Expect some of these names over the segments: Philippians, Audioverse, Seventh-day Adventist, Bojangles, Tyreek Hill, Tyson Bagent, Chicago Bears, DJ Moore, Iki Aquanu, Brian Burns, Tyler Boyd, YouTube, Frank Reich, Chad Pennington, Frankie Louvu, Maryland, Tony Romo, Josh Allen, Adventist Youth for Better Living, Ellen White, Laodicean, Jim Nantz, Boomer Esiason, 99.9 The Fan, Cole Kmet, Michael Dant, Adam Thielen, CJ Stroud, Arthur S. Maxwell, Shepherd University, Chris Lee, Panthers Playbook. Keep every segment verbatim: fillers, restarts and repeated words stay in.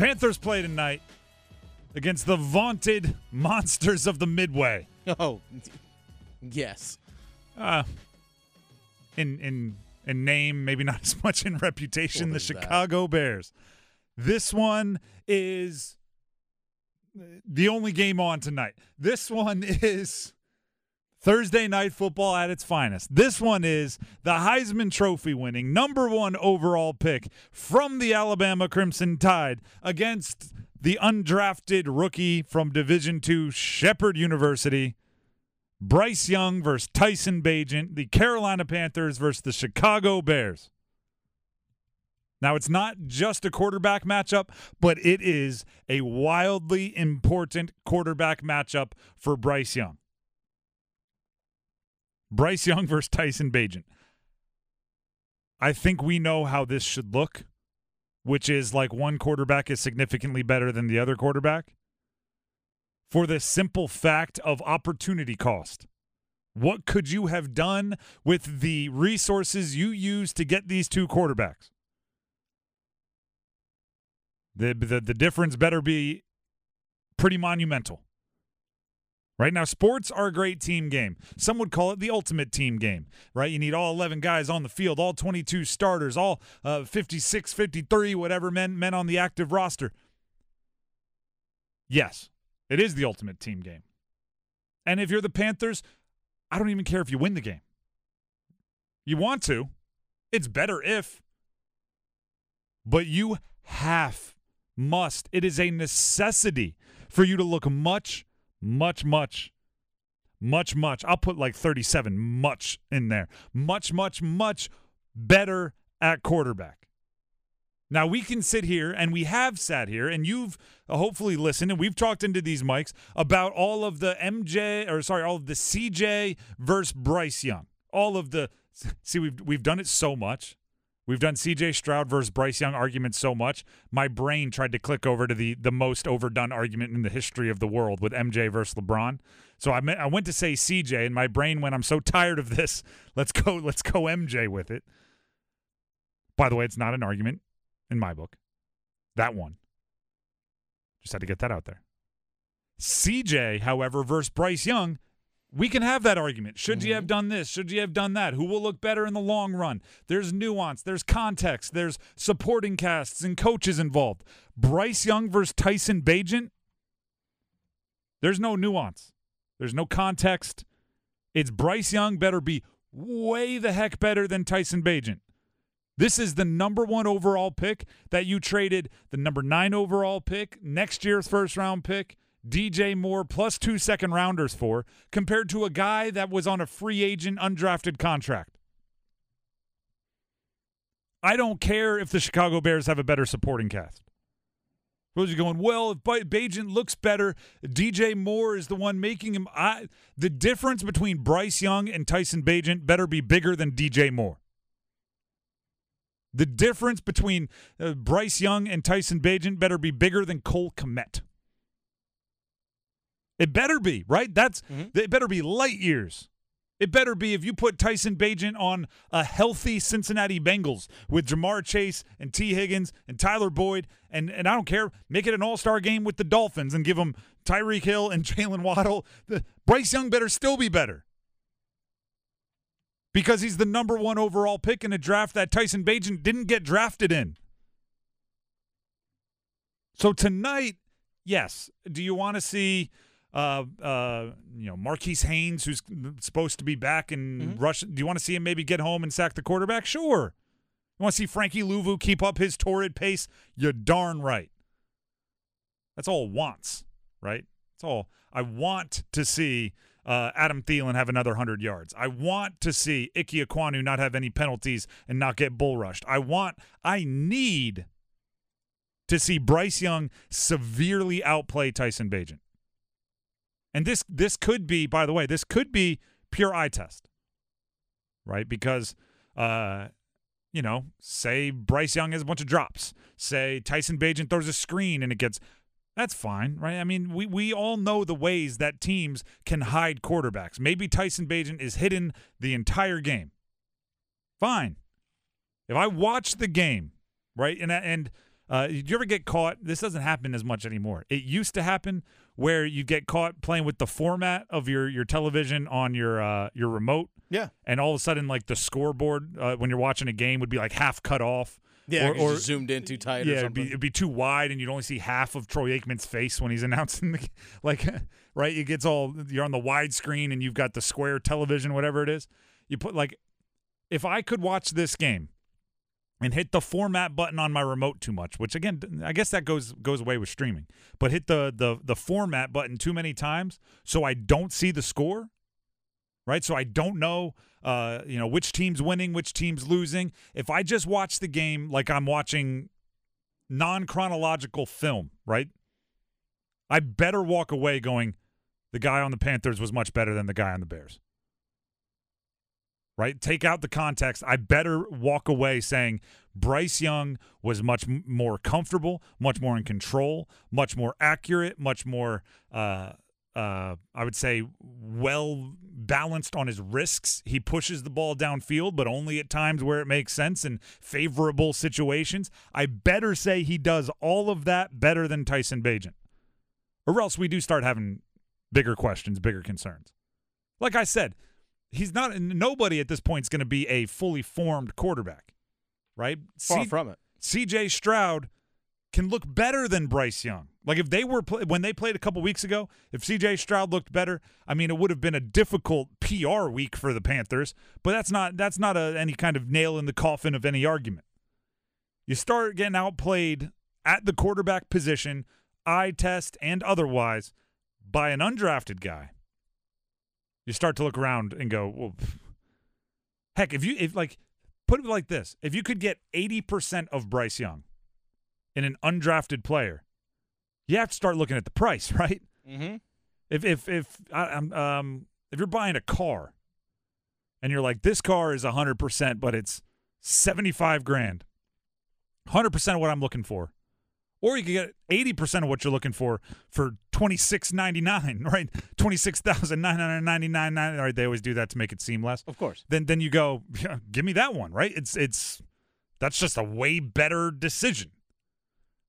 Panthers play tonight against the vaunted monsters of the Midway. Oh, yes. Uh, in in in name, maybe not as much in reputation, what the Chicago that? Bears. This one is the only game on tonight. This one is Thursday night football at its finest. This one is the Heisman Trophy winning, number one overall pick from the Alabama Crimson Tide against the undrafted rookie from Division two Shepherd University, Bryce Young versus Tyson Bagent, the Carolina Panthers versus the Chicago Bears. Now, it's not just a quarterback matchup, but it is a wildly important quarterback matchup for Bryce Young. Bryce Young versus Tyson Bagent. I think we know how this should look, which is like one quarterback is significantly better than the other quarterback, for the simple fact of opportunity cost. What could you have done with the resources you used to get these two quarterbacks? The, the, the difference better be pretty monumental. Right now, sports are a great team game. Some would call it the ultimate team game, right? You need all eleven guys on the field, all twenty-two starters, all uh, fifty-six, fifty-three, whatever men, men on the active roster. Yes, it is the ultimate team game. And if you're the Panthers, I don't even care if you win the game. You want to. It's better if. But you have, must. It is a necessity for you to look much Much, much, much, much. I'll put like thirty-seven much in there. Much, much, much better at quarterback. Now, we can sit here, and we have sat here, and you've hopefully listened, and we've talked into these mics about all of the M J, or sorry, all of the C J versus Bryce Young. All of the, see, we've we've done it so much. We've done C J Stroud versus Bryce Young arguments so much, my brain tried to click over to the the most overdone argument in the history of the world with M J versus LeBron. So I meant, I went to say C J, and my brain went, I'm so tired of this. Let's go, let's go M J with it. By the way, it's not an argument in my book. That one. Just had to get that out there. C J, however, versus Bryce Young, we can have that argument. Should mm-hmm. you have done this? Should you have done that? Who will look better in the long run? There's nuance. There's context. There's supporting casts and coaches involved. Bryce Young versus Tyson Bagent, there's no nuance. There's no context. It's Bryce Young better be way the heck better than Tyson Bagent. This is the number one overall pick that you traded, the number nine overall pick, next year's first round pick, D J Moore plus two second rounders for, compared to a guy that was on a free agent undrafted contract. I don't care if the Chicago Bears have a better supporting cast. Those are going, well, if Bagent looks better, D J Moore is the one making him. I, the difference between Bryce Young and Tyson Bagent better be bigger than D J Moore. The difference between uh, Bryce Young and Tyson Bagent better be bigger than Cole Kmet. It better be, right? That's mm-hmm. It better be light years. It better be if you put Tyson Bagent on a healthy Cincinnati Bengals with Jamar Chase and Tee Higgins and Tyler Boyd, and, and I don't care, make it an all-star game with the Dolphins and give them Tyreek Hill and Jalen Waddell. The, Bryce Young better still be better because he's the number one overall pick in a draft that Tyson Bagent didn't get drafted in. So tonight, yes, do you want to see – Uh, uh, you know, Marquise Haynes, who's supposed to be back in mm-hmm. Russia. Do you want to see him maybe get home and sack the quarterback? Sure. You want to see Frankie Louvu keep up his torrid pace? You're darn right. That's all wants, right? That's all. I want to see uh, Adam Thielen have another one hundred yards. I want to see Iki Aquanu not have any penalties and not get bull rushed. I want, I need to see Bryce Young severely outplay Tyson Bagent. And this this could be, by the way, this could be pure eye test, right? Because, uh, you know, say Bryce Young has a bunch of drops. Say Tyson Bagent throws a screen and it gets, that's fine, right? I mean, we, we all know the ways that teams can hide quarterbacks. Maybe Tyson Bagent is hidden the entire game. Fine. If I watch the game, right, and and Uh, did you ever get caught? This doesn't happen as much anymore. It used to happen where you get caught playing with the format of your your television on your uh, your remote. Yeah. And all of a sudden, like, the scoreboard uh, when you're watching a game would be, like, half cut off. Yeah, or, or zoomed in too tight yeah, or something. Yeah, it'd, it'd be too wide, and you'd only see half of Troy Aikman's face when he's announcing the – like, right? It gets all – you're on the wide screen, and you've got the square television, whatever it is. You put, like, if I could watch this game and hit the format button on my remote too much, which, again, I guess that goes goes away with streaming, but hit the the, the format button too many times so I don't see the score, right? So I don't know – Uh, you know, which team's winning, which team's losing. If I just watch the game like I'm watching non-chronological film, right, I better walk away going, the guy on the Panthers was much better than the guy on the Bears. Right? Take out the context. I better walk away saying Bryce Young was much m- more comfortable, much more in control, much more accurate, much more uh, – Uh, I would say well balanced on his risks. He pushes the ball downfield, but only at times where it makes sense and favorable situations. I better say he does all of that better than Tyson Bagent, or else we do start having bigger questions, bigger concerns. Like I said, he's not. Nobody at this point is going to be a fully formed quarterback, right? Far C- from it. C J Stroud can look better than Bryce Young. Like, if they were play- – when they played a couple weeks ago, if C J Stroud looked better, I mean, it would have been a difficult P R week for the Panthers, but that's not that's not a, any kind of nail in the coffin of any argument. You start getting outplayed at the quarterback position, eye test and otherwise, by an undrafted guy. You start to look around and go, well, heck, if you – if like put it like this. If you could get eighty percent of Bryce Young in an undrafted player, you have to start looking at the price, right? Mm-hmm. If if if I'm um if you're buying a car, and you're like, this car is a hundred percent, but it's seventy five grand, hundred percent of what I'm looking for, or you can get eighty percent of what you're looking for for twenty six ninety nine, right? Twenty six thousand nine hundred ninety nine nine. Right? They always do that to make it seem less. Of course. Then then you go, yeah, give me that one, right? It's it's that's just a way better decision.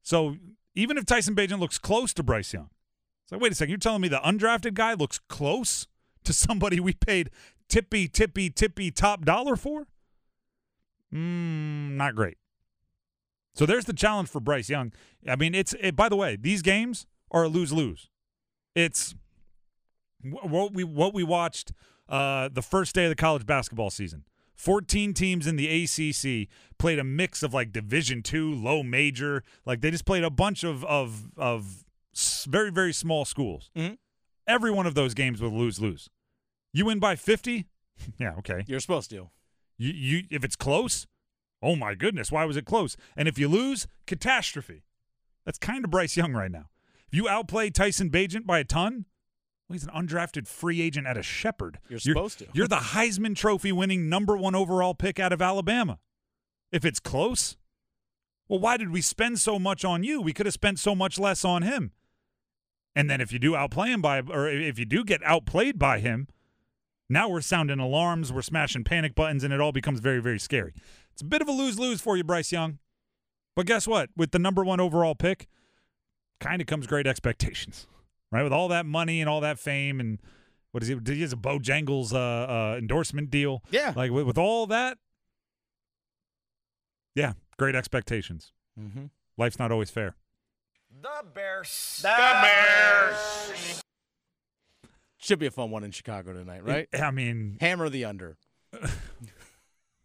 So even if Tyson Bagent looks close to Bryce Young, it's like, wait a second, you're telling me the undrafted guy looks close to somebody we paid tippy, tippy, tippy top dollar for? Mm, not great. So there's the challenge for Bryce Young. I mean, it's it, by the way, these games are a lose-lose. It's what we what we watched uh, the first day of the college basketball season. fourteen teams in the A C C played a mix of, like, Division two, low major. Like, they just played a bunch of of, of very, very small schools. Mm-hmm. Every one of those games was lose-lose. You win by fifty? Yeah, okay. You're supposed to. You, you If it's close, oh, my goodness, why was it close? And if you lose, catastrophe. That's kind of Bryce Young right now. If you outplay Tyson Bagent by a ton, he's an undrafted free agent out of Shepherd. You're supposed you're, to. You're the Heisman Trophy winning number one overall pick out of Alabama. If it's close, well, why did we spend so much on you? We could have spent so much less on him. And then if you do outplay him by, or if you do get outplayed by him, now we're sounding alarms, we're smashing panic buttons, and it all becomes very, very scary. It's a bit of a lose-lose for you, Bryce Young. But guess what? With the number one overall pick, kind of comes great expectations. Right, with all that money and all that fame, and what is he? He has a Bojangles uh, uh, endorsement deal. Yeah, like with, with all that. Yeah, great expectations. Mm-hmm. Life's not always fair. The Bears. The, the Bears. Bears. Should be a fun one in Chicago tonight, right? It, I mean, hammer the under.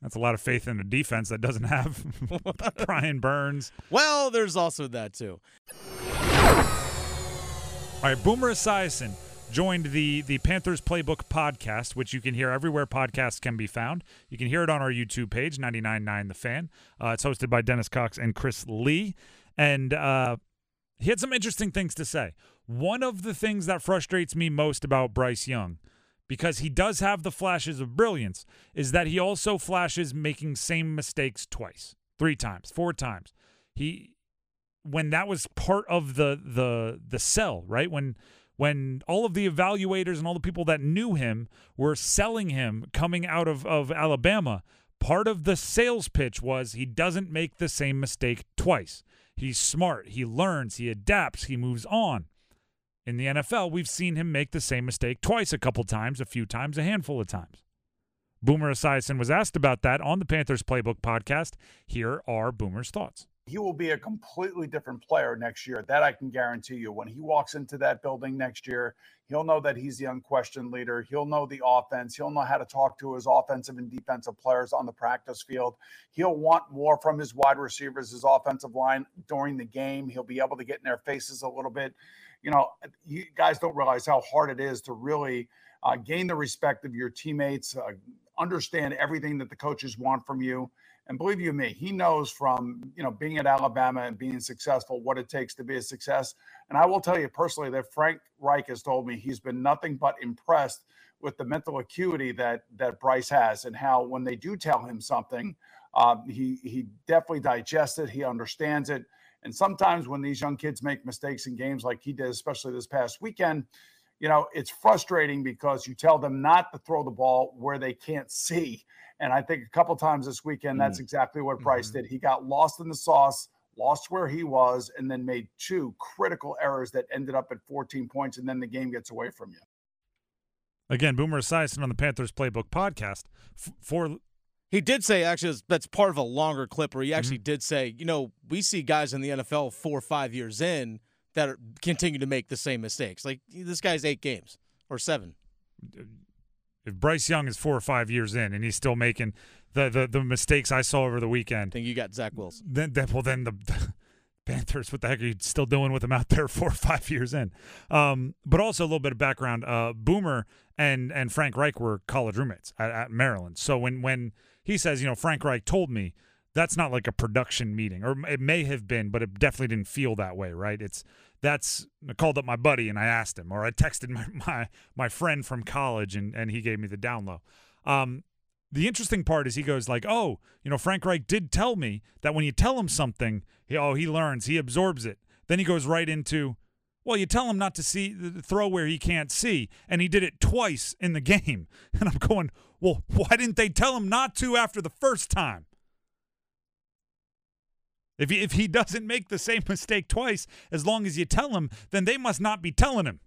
That's a lot of faith in a defense that doesn't have Brian Burns. Well, there's also that too. All right, Boomer Esiason joined the, the Panthers Playbook podcast, which you can hear everywhere podcasts can be found. You can hear it on our YouTube page, ninety-nine point nine The Fan. Uh, it's hosted by Dennis Cox and Chris Lee. And uh, he had some interesting things to say. One of the things that frustrates me most about Bryce Young, because he does have the flashes of brilliance, is that he also flashes making same mistakes twice, three times, four times. He... when that was part of the the the sell, right? When when all of the evaluators and all the people that knew him were selling him coming out of, of Alabama, part of the sales pitch was he doesn't make the same mistake twice. He's smart. He learns. He adapts. He moves on. In the N F L, we've seen him make the same mistake twice, a couple times, a few times, a handful of times. Boomer Esiason was asked about that on the Panthers Playbook podcast. Here are Boomer's thoughts. He will be a completely different player next year. That I can guarantee you. When he walks into that building next year, he'll know that he's the unquestioned leader. He'll know the offense. He'll know how to talk to his offensive and defensive players on the practice field. He'll want more from his wide receivers, his offensive line during the game. He'll be able to get in their faces a little bit. You know, you guys don't realize how hard it is to really uh, gain the respect of your teammates, uh, understand everything that the coaches want from you. And believe you me, he knows from, you know, being at Alabama and being successful what it takes to be a success. And I will tell you personally that Frank Reich has told me he's been nothing but impressed with the mental acuity that that Bryce has, and how when they do tell him something, um, he he definitely digests it. He understands it. And sometimes when these young kids make mistakes in games like he did, especially this past weekend, you know, it's frustrating because you tell them not to throw the ball where they can't see. And I think a couple times this weekend, that's exactly what Bryce mm-hmm. did. He got lost in the sauce, lost where he was, and then made two critical errors that ended up at fourteen points, and then the game gets away from you. Again, Boomer Esiason on the Panthers Playbook podcast. F- for He did say, actually, that's part of a longer clip where he actually mm-hmm. did say, you know, we see guys in the N F L four or five years in that are, continue to make the same mistakes. Like, this guy's eight games or seven. If Bryce Young is four or five years in and he's still making the the, the mistakes I saw over the weekend. I think you got Zach Wilson. Then, then well, then the, the Panthers, what the heck are you still doing with him out there four or five years in? Um, but also a little bit of background. Uh, Boomer and and Frank Reich were college roommates at, at Maryland. So when when he says, you know, Frank Reich told me, that's not like a production meeting, or it may have been, but it definitely didn't feel that way, right? It's that's I called up my buddy and I asked him, or I texted my my, my friend from college and, and he gave me the down low. Um, the interesting part is he goes like, oh, you know, Frank Reich did tell me that when you tell him something, he, oh, he learns, he absorbs it. Then he goes right into, well, you tell him not to see throw where he can't see, and he did it twice in the game. And I'm going, well, why didn't they tell him not to after the first time? If he, if he doesn't make the same mistake twice, as long as you tell him, then they must not be telling him.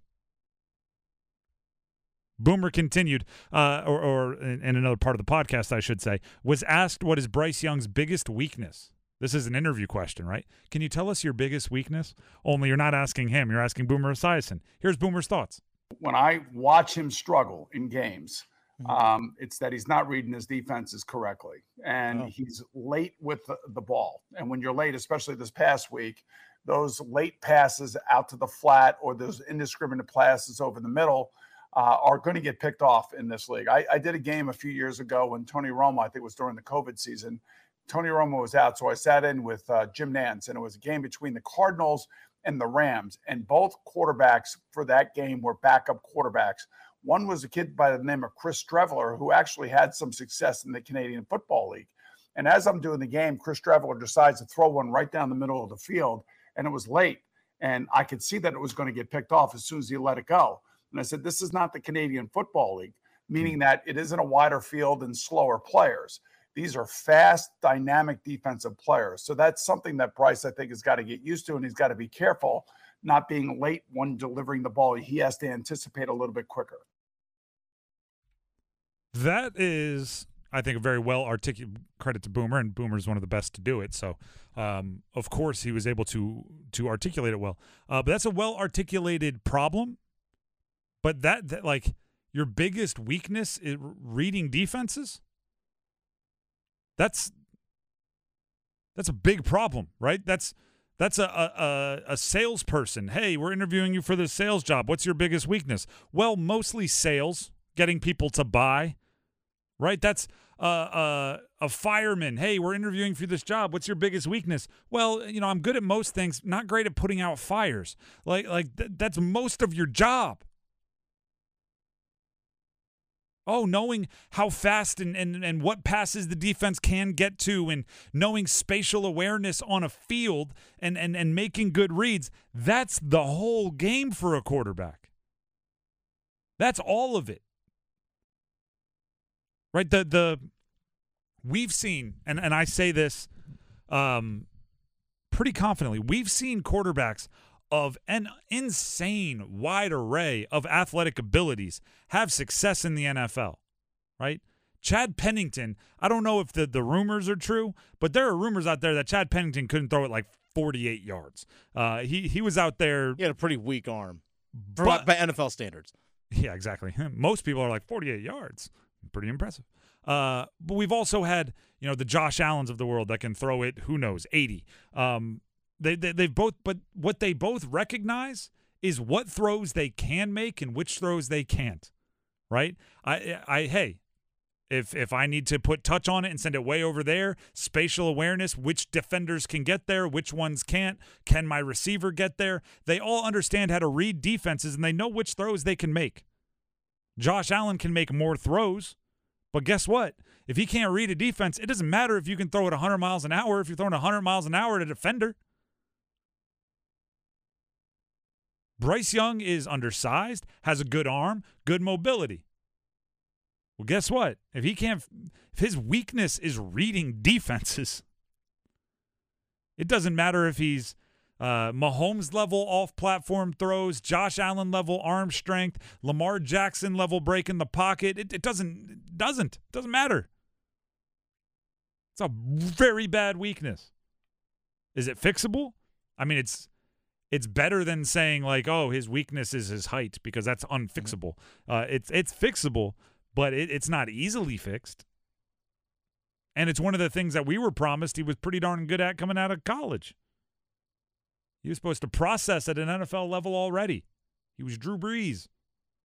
Boomer continued, uh, or, or in, in another part of the podcast, I should say, was asked what is Bryce Young's biggest weakness. This is an interview question, right? Can you tell us your biggest weakness? Only you're not asking him. You're asking Boomer Esiason. Here's Boomer's thoughts. When I watch him struggle in games, Um, it's that he's not reading his defenses correctly, and oh. he's late with the, the ball. And when you're late, especially this past week, those late passes out to the flat or those indiscriminate passes over the middle uh, are going to get picked off in this league. I, I did a game a few years ago when Tony Romo, I think it was during the COVID season, Tony Romo was out. So I sat in with uh, Jim Nantz, and it was a game between the Cardinals and the Rams. And both quarterbacks for that game were backup quarterbacks. One was a kid by the name of Chris Trevler, who actually had some success in the Canadian Football League. And as I'm doing the game, Chris Trevler decides to throw one right down the middle of the field, and it was late. And I could see that it was going to get picked off as soon as he let it go. And I said, this is not the Canadian Football League, meaning that it isn't a wider field and slower players. These are fast, dynamic defensive players. So that's something that Bryce, I think, has got to get used to, and he's got to be careful not being late when delivering the ball. He has to anticipate a little bit quicker. That is, I think, a very well articulated credit to Boomer, and Boomer's one of the best to do it. So, um, of course, he was able to to articulate it well. Uh, but that's a well-articulated problem. But that, that like, your biggest weakness is reading defenses? That's that's a big problem, right? That's that's a, a, a salesperson. Hey, we're interviewing you for this sales job. What's your biggest weakness? Well, mostly sales, getting people to buy. Right? That's uh, uh, a fireman. Hey, we're interviewing for this job. What's your biggest weakness? Well, you know, I'm good at most things. Not great at putting out fires. Like, like th- that's most of your job. Oh, knowing how fast and, and, and what passes the defense can get to, and knowing spatial awareness on a field and, and, and making good reads. That's the whole game for a quarterback. That's all of it. Right, the the we've seen, and, and I say this, um, pretty confidently. We've seen quarterbacks of an insane wide array of athletic abilities have success in the N F L, right? Chad Pennington, I don't know if the, the rumors are true, but there are rumors out there that Chad Pennington couldn't throw it like forty-eight yards. Uh, he, he was out there. He had a pretty weak arm but, by N F L standards. Yeah, exactly. Most people are like forty-eight yards. Pretty impressive. Uh, but we've also had, you know, the Josh Allens of the world that can throw it, who knows, eighty. Um, they, they, they've both, but what they both recognize is what throws they can make and which throws they can't, right? I, I, hey, if if I need to put touch on it and send it way over there, spatial awareness, which defenders can get there, which ones can't, can my receiver get there? They all understand how to read defenses, and they know which throws they can make. Josh Allen can make more throws, but guess what? If he can't read a defense, it doesn't matter if you can throw it one hundred miles an hour if you're throwing one hundred miles an hour at a defender. Bryce Young is undersized, has a good arm, good mobility. Well, guess what? If he can't, if his weakness is reading defenses, it doesn't matter if he's Uh, Mahomes level off-platform throws, Josh Allen level arm strength, Lamar Jackson level break in the pocket. It, it doesn't, it doesn't, it doesn't matter. It's a very bad weakness. Is it fixable? I mean, it's it's better than saying like, oh, his weakness is his height because that's unfixable. Uh, it's it's fixable, but it, it's not easily fixed. And it's one of the things that we were promised he was pretty darn good at coming out of college. He was supposed to process at an N F L level already. He was Drew Brees.